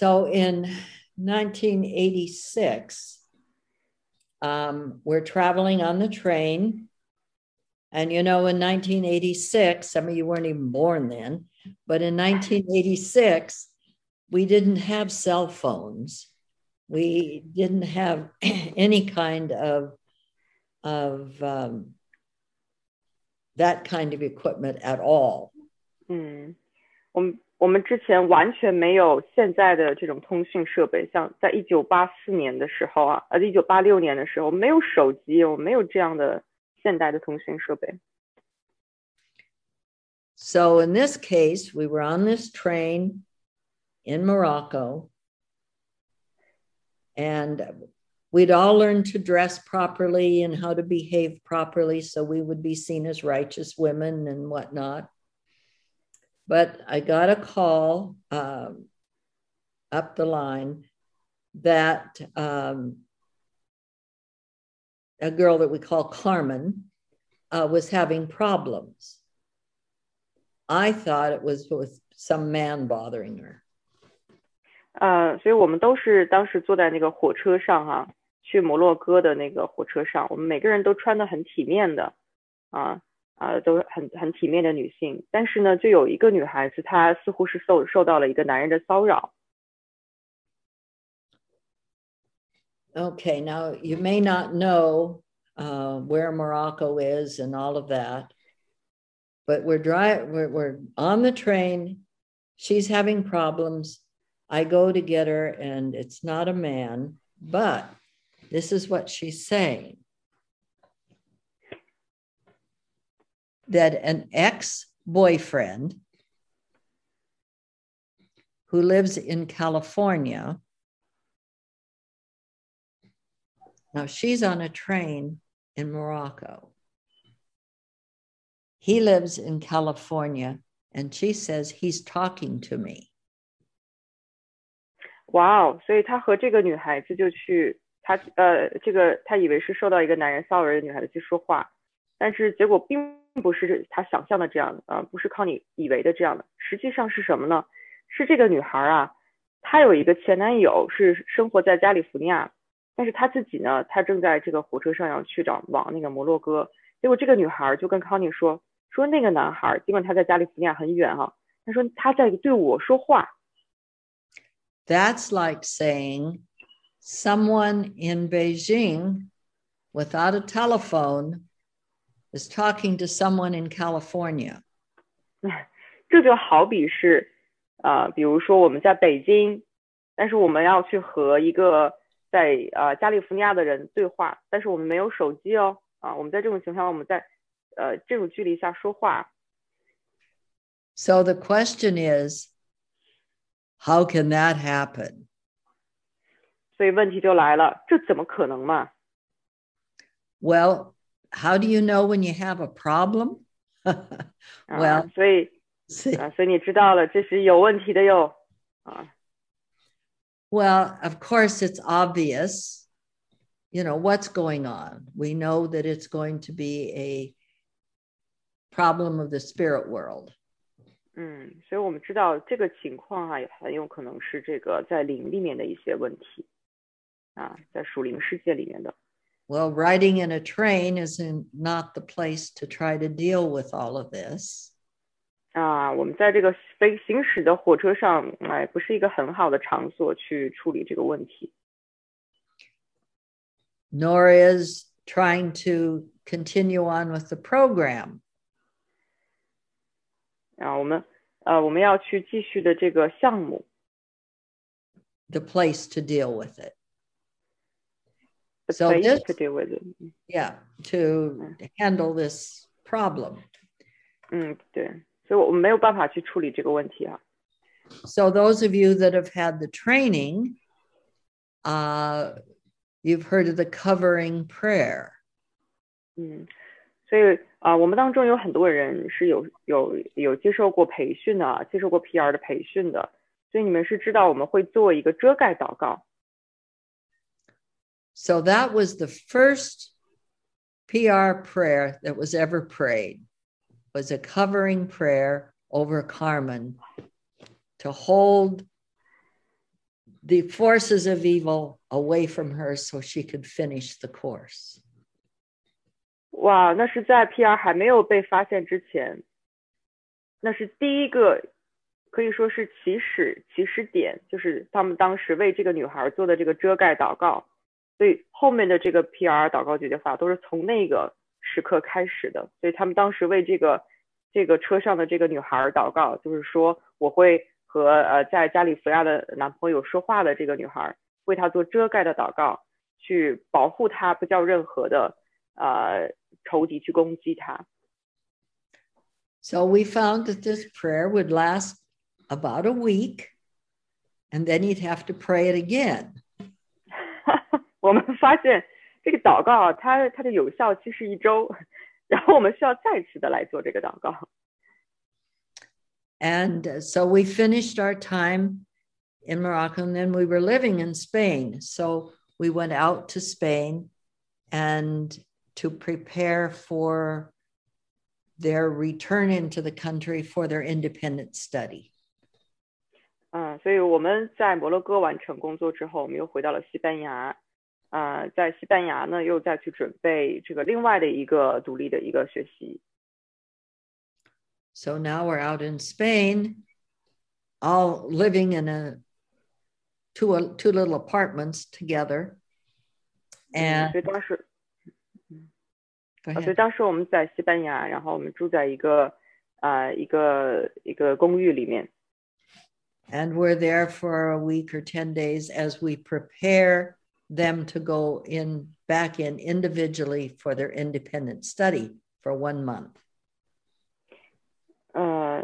So in 1986, we're traveling on the train. And, you know, in 1986, some of you weren't even born then, but in 1986, we didn't have cell phones. We didn't have any kind of that kind of equipment at all. 我们之前完全没有现在的这种通讯设备，像在1984年的时候啊，1986年的时候，没有手机，我没有这样的现代的通讯设备。So in this case, we were on this train in Morocco, and we'd all learned to dress properly and how to behave properly, so we would be seen as righteous women and whatnot. But I got a call up the line that a girl that we call Carmen was having problems. I thought it was with some man bothering her. 所以我们都是当时坐在那个火车上哈、啊，去摩洛哥的那个火车上，我们每个人都穿得很体面的啊。都很体面的女性，但是呢，就有一个女孩子，她似乎是受到了一个男人的骚扰。Okay, now you may not know where Morocco is and all of that, but we're on the train. She's having problems. I go to get her, and it's not a man, but this is what she's saying. That an ex-boyfriend who lives in California, now she's on a train in Morocco. He lives in California, and she says he's talking to me. Wow, 所以他和这个女孩子就去，他以为是受到一个男人骚扰的女孩子去说话。但是结果并不是他想象的这样的不是靠你以为的这样的，实际上是什么呢？是这个女孩啊，她有一个前男友是生活在加利福尼亚，但是她自己呢，她正在这个火车上要去往那个摩洛哥，结果这个女孩就跟康妮说那个男孩，尽管他在加利福尼亚很远哈、啊，她说他在对我说话。That's like saying someone in Beijing without a telephone is talking to someone in California. 这就好比是比如说我们在北京，但是我们要去和一个在加利福尼亚的人对话，但是我们没有手机哦我们在这种情况下，我们在这种距离下说话。So the question is, how can that happen? 所以问题就来了，这怎么可能嘛？ Well, how do you know when you have a problem? Well, 所以你知道了，这是有问题的哟。Well, of course, it's obvious, you know, what's going on. We know that it's going to be a problem of the spirit world. 所以我们知道这个情况啊，也很有可能是这个在灵里面的一些问题啊，在属灵世界里面的。Well, riding in a train is not the place to try to deal with all of this. 我们在这个行驶的火车上，不是一个很好的场所去处理这个问题。Nor is trying to continue on with the program. 我们要去继续的这个项目。The place to deal with it. So this, to deal with it. Yeah, to handle this problem. 对，所以我没有办法去处理这个问题啊。So those of you that have had the training, you've heard of the covering prayer. 所以我们当中有很多人是有接受过培训的，接受过 PR 的培训的，所以你们是知道我们会做一个遮盖祷告。So that was the first PR prayer that was ever prayed, was a covering prayer over Carmen to hold the forces of evil away from her so she could finish the course. Wow, 那是在 PR 还没有被发现之前，那是第一个可以说是起始点，就是他们当时为这个女孩做的这个遮盖祷告，所以后面的这个 PR 祷告解决法都是从那个时刻开始的。所以他们当时为这个车上的这个女孩祷告，就是说我会和在加利福尼亚的男朋友说话的这个女孩，为她做遮盖的祷告，去保护她不叫任何的仇敌去攻击她。So we found that this prayer would last about a week, and then you'd have to pray it again. 我们发现这个祷告它的有效期是1周，然后我们需要再次的来做这个祷告。And so we finished our time in Morocco, and then we were living in Spain. So we went out to Spain and to prepare for their return into the country for their independent study. 所以我们在摩洛哥完成工作之后，我们又回到了西班牙。在西班牙呢，又再去准备这个另外的一个独立的一个学习。So now we're out in Spain, all living in two little apartments together. And 所以当时我们在西班牙，然后我们住在一个公寓里面。And we're there for a week or 10 days as we prepare them to go in back in individually for their independent study for 1 month.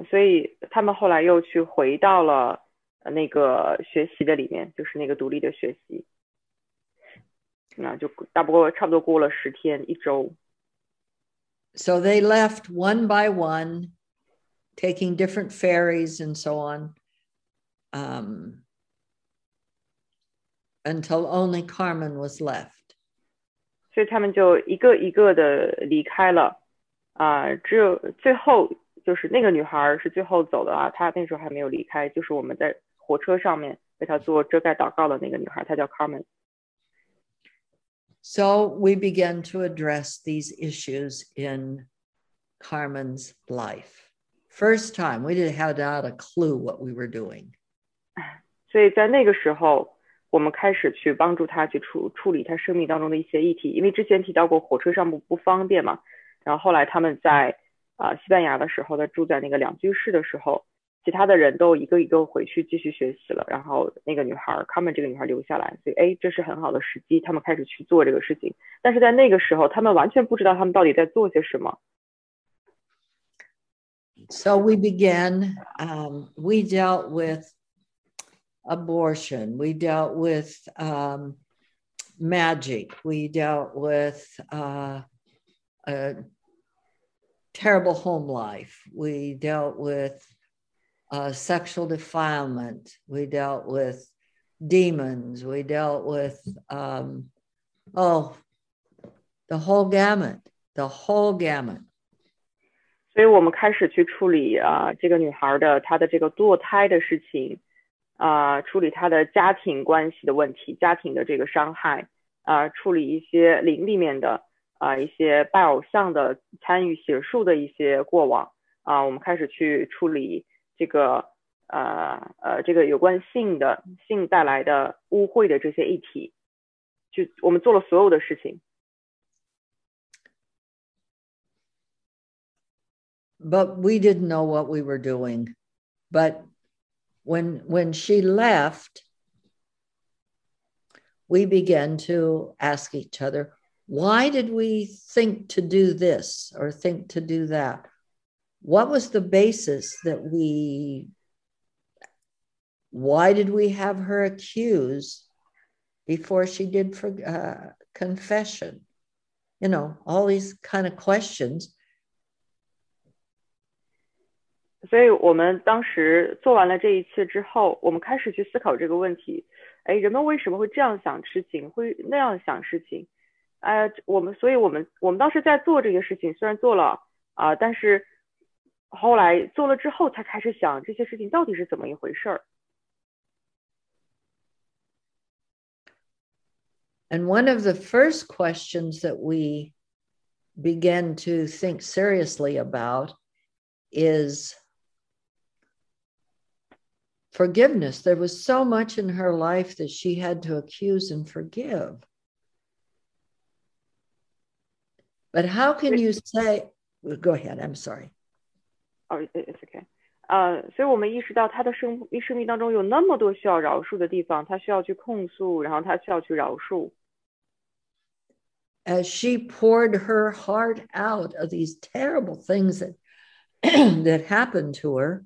所以他们后来又去回到了那个学习的里面，就是那个独立的学习，那就差不多过了10天1周。So they left one by one, taking different ferries and so on, until only Carmen was left. 所以他们就一个一个的离开了，只有最后。就是那个女孩是最后走的啊，她那时候还没有离开，就是我们在火车上面为她做遮盖祷告的那个女孩，她叫 Carmen。So we began to address these issues in Carmen's life. First time, we didn't have not a clue what we were doing. 所以在那个时候，我们开始去帮助她去处理她生命当中的一些议题，因为之前提到过火车上不方便嘛，然后后来他们在西班牙的时候，他住在那个2居室的时候，其他的人都一个一个回去继续学习了，然后那个女孩 Carmen 这个女孩留下来，所以这是很好的时机，他们开始去做这个事情。但是在那个时候，他们完全不知道他们到底在做些什么。So we began. We dealt with abortion. We dealt with magic. We dealt with terrible home life. We dealt with sexual defilement. We dealt with demons. We dealt with, the whole gamut. 所以我们开始去处理这个女孩她的这个堕胎的事情，处理她的家庭关系的问题，家庭的这个伤害，处理一些灵里面的一些拜偶像的参与邪术的一些过往，我们开始去处理这个有关性带来的污秽的这些议题，我们做了所有的事情。 But we didn't know what we were doing. But when she left, we began to ask each other, why did we think to do this or think to do that? What was the basis that why did we have her accused before she did confession? You know, all these kind of questions. 所以我们当时做完了这一切之后，我们开始去思考这个问题，人们为什么会这样想事情，会那样想事情？所以我们当时在做这些事情，虽然做了但是后来做了之后才开始想这些事情到底是怎么一回事儿。And one of the first questions that we begin to think seriously about is forgiveness. There was so much in her life that she had to accuse and forgive. But how can you say, go ahead, I'm sorry. Oh, it's okay. 所以我们意识到他的生命当中有那么多需要饶恕的地方，他需要去控诉，然后他需要去饶恕。As she poured her heart out of these terrible things that that happened to her.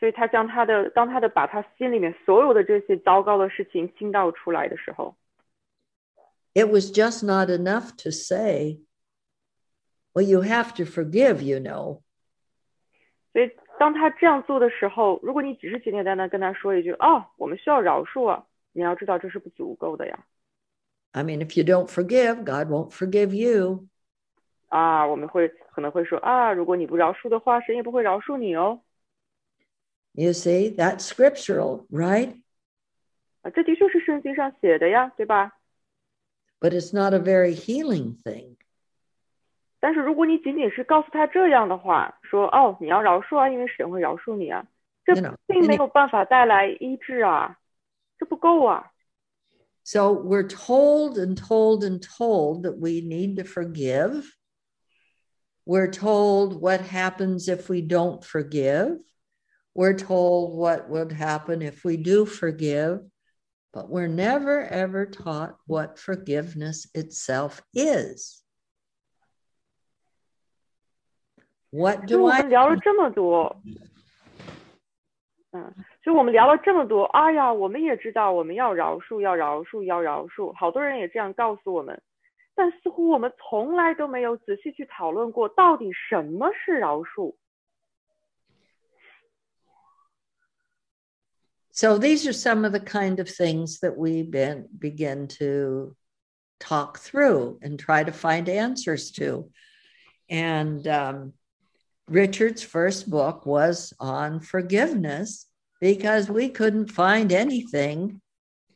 所以他将他的把他心里面所有的这些糟糕的事情倾倒出来的时候。It was just not enough to say, well, you have to forgive, you know. 所以当他这样做的时候，如果你只是简简单单跟他说一句，哦，我们需要饶恕啊，你要知道这是不足够的呀。I mean, if you don't forgive, God won't forgive you. 啊，我们可能会说啊，如果你不饶恕的话，神也不会饶恕你哦。You see, that's scriptural, right? 啊，这的确是圣经上写的呀，对吧？ But it's not a very healing thing. 但是如果你仅仅是告诉他这样的话，说哦，你要饶恕啊，因为神会饶恕你啊，这并没有办法带来医治啊，这不够啊。So we're told and told and told that we need to forgive. We're told what happens if we don't forgive. We're told what would happen if we do forgive. But we're never ever taught what forgiveness itself is. What do I? 所以我们聊了这么多，哎呀，我们也知道我们要饶恕，要饶恕，要饶恕，好多人也这样告诉我们，但似乎我们从来都没有仔细去讨论过，到底什么是饶恕。So these are some of the kind of things that we begin to talk through and try to find answers to. And Richard's first book was on forgiveness because we couldn't find anything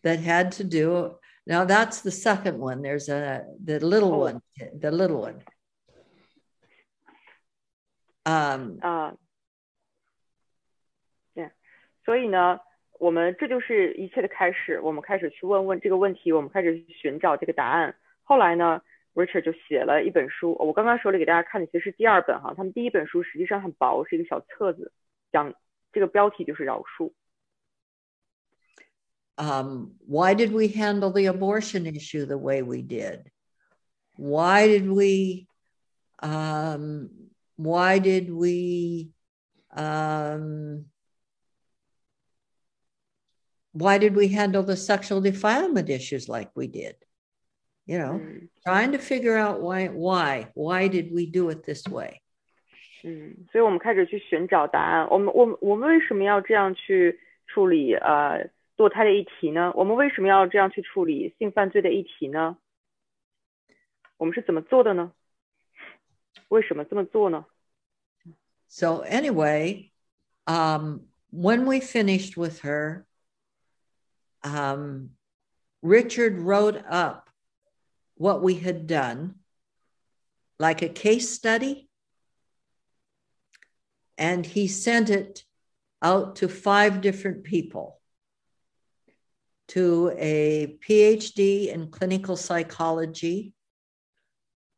that had to do. Now that's the second one. There's the little one. Yeah. 所以呢，我们这就是一切的开始，我们开始去问这个问题，我们开始寻找这个答案。后来呢， Richard 就写了一本书，我刚刚手里给大家看的其实是第二本哈，他们第一本书实际上很薄，是一个小册子，讲这个标题就是饶恕。Why did we handle the abortion issue the way we did? Why did we? Why did we handle the sexual defilement issues like we did? You know, trying to figure out why did we do it this way? 所以我们开始去寻找答案。我们为什么要这样去处理堕胎的议题呢？我们为什么要这样去处理性犯罪的议题呢？我们是怎么做的呢？为什么这么做呢？ So anyway, when we finished with her, Richard wrote up what we had done, like a case study, and he sent it out to 5 different people, to a PhD in clinical psychology,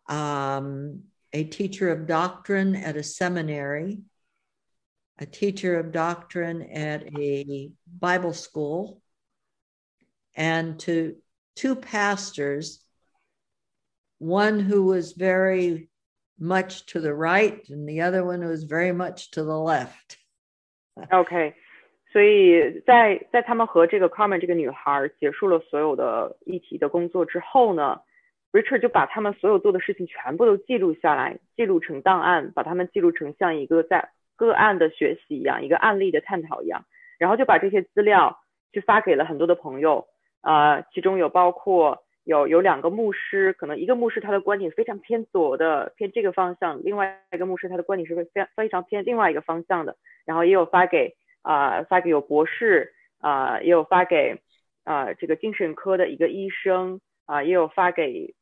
a teacher of doctrine at a seminary, a teacher of doctrine at a Bible school, and to 2 pastors, one who was very much to the right and the other one who was very much to the left. Okay. 所以在他们和这个 Carmen 这个女孩结束了所有的议题的工作之后呢， Richard 就把他们所有做的事情全部都记录下来，记录成档案，把他们记录成像一个在个案的学习一样，一个案例的探讨一样，然后就把这些资料就发给了很多的朋友，其中有包括有2个牧师，可能一个牧师他的观点非常偏左的，偏这个方向，另外一个牧师他的观点是非常偏另外一个方向的，然后也有发给有博士，也有发给这个精神科的一个医生啊，也有发给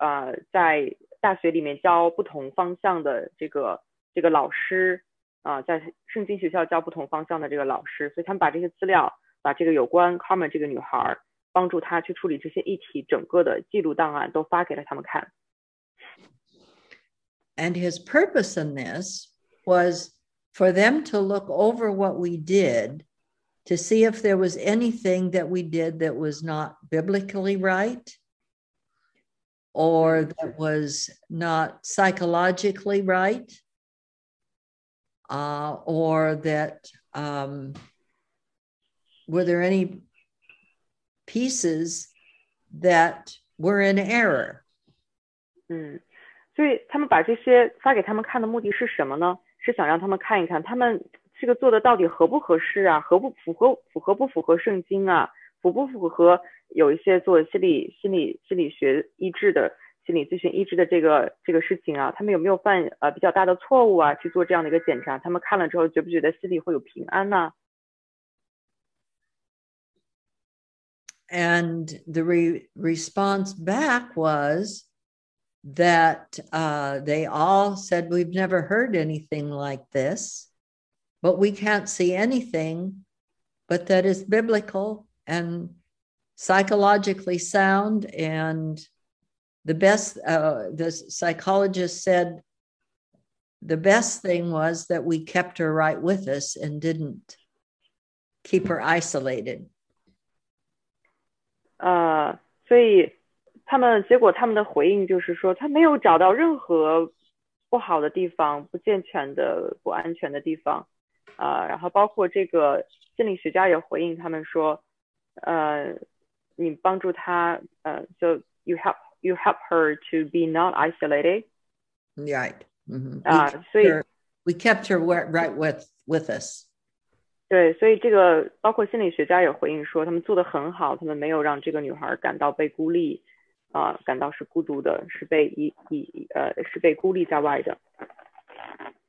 在大学里面教不同方向的这个老师啊，在圣经学校教不同方向的这个老师，所以他们把这些资料，把这个有关 Carmen 这个女孩帮助她去处理这些议题整个的记录档案都发给了他们看。And his purpose in this was for them to look over what we did to see if there was anything that we did that was not biblically right or that was not psychologically right or that were there any pieces that were in error. 所以他们把这些发给他们看的目的是什么呢？是想让他们看一看他们这个做的到底合不合适啊，符合不符合圣经啊，符合有一些做心理学医治的心理咨询医治的这个事情啊，他们有没有犯比较大的错误啊，去做这样的一个检查，他们看了之后觉不觉得心里会有平安呢？ And the response back was that they all said, we've never heard anything like this, but we can't see anything but that is biblical and psychologically sound. And the psychologist said the best thing was that we kept her right with us and didn't keep her isolated. 所以结果他们的回应就是说，他没有找到任何不好的地方、不健全的、不安全的地方啊。然后包括这个心理学家也回应他们说，你帮助他，so you help her to be not isolated. Right. 啊，所以 we kept her right with us. 对，所以这个包括心理学家也回应说，他们做得很好，他们没有让这个女孩感到被孤立。感到是孤独的，是被孤立在外的。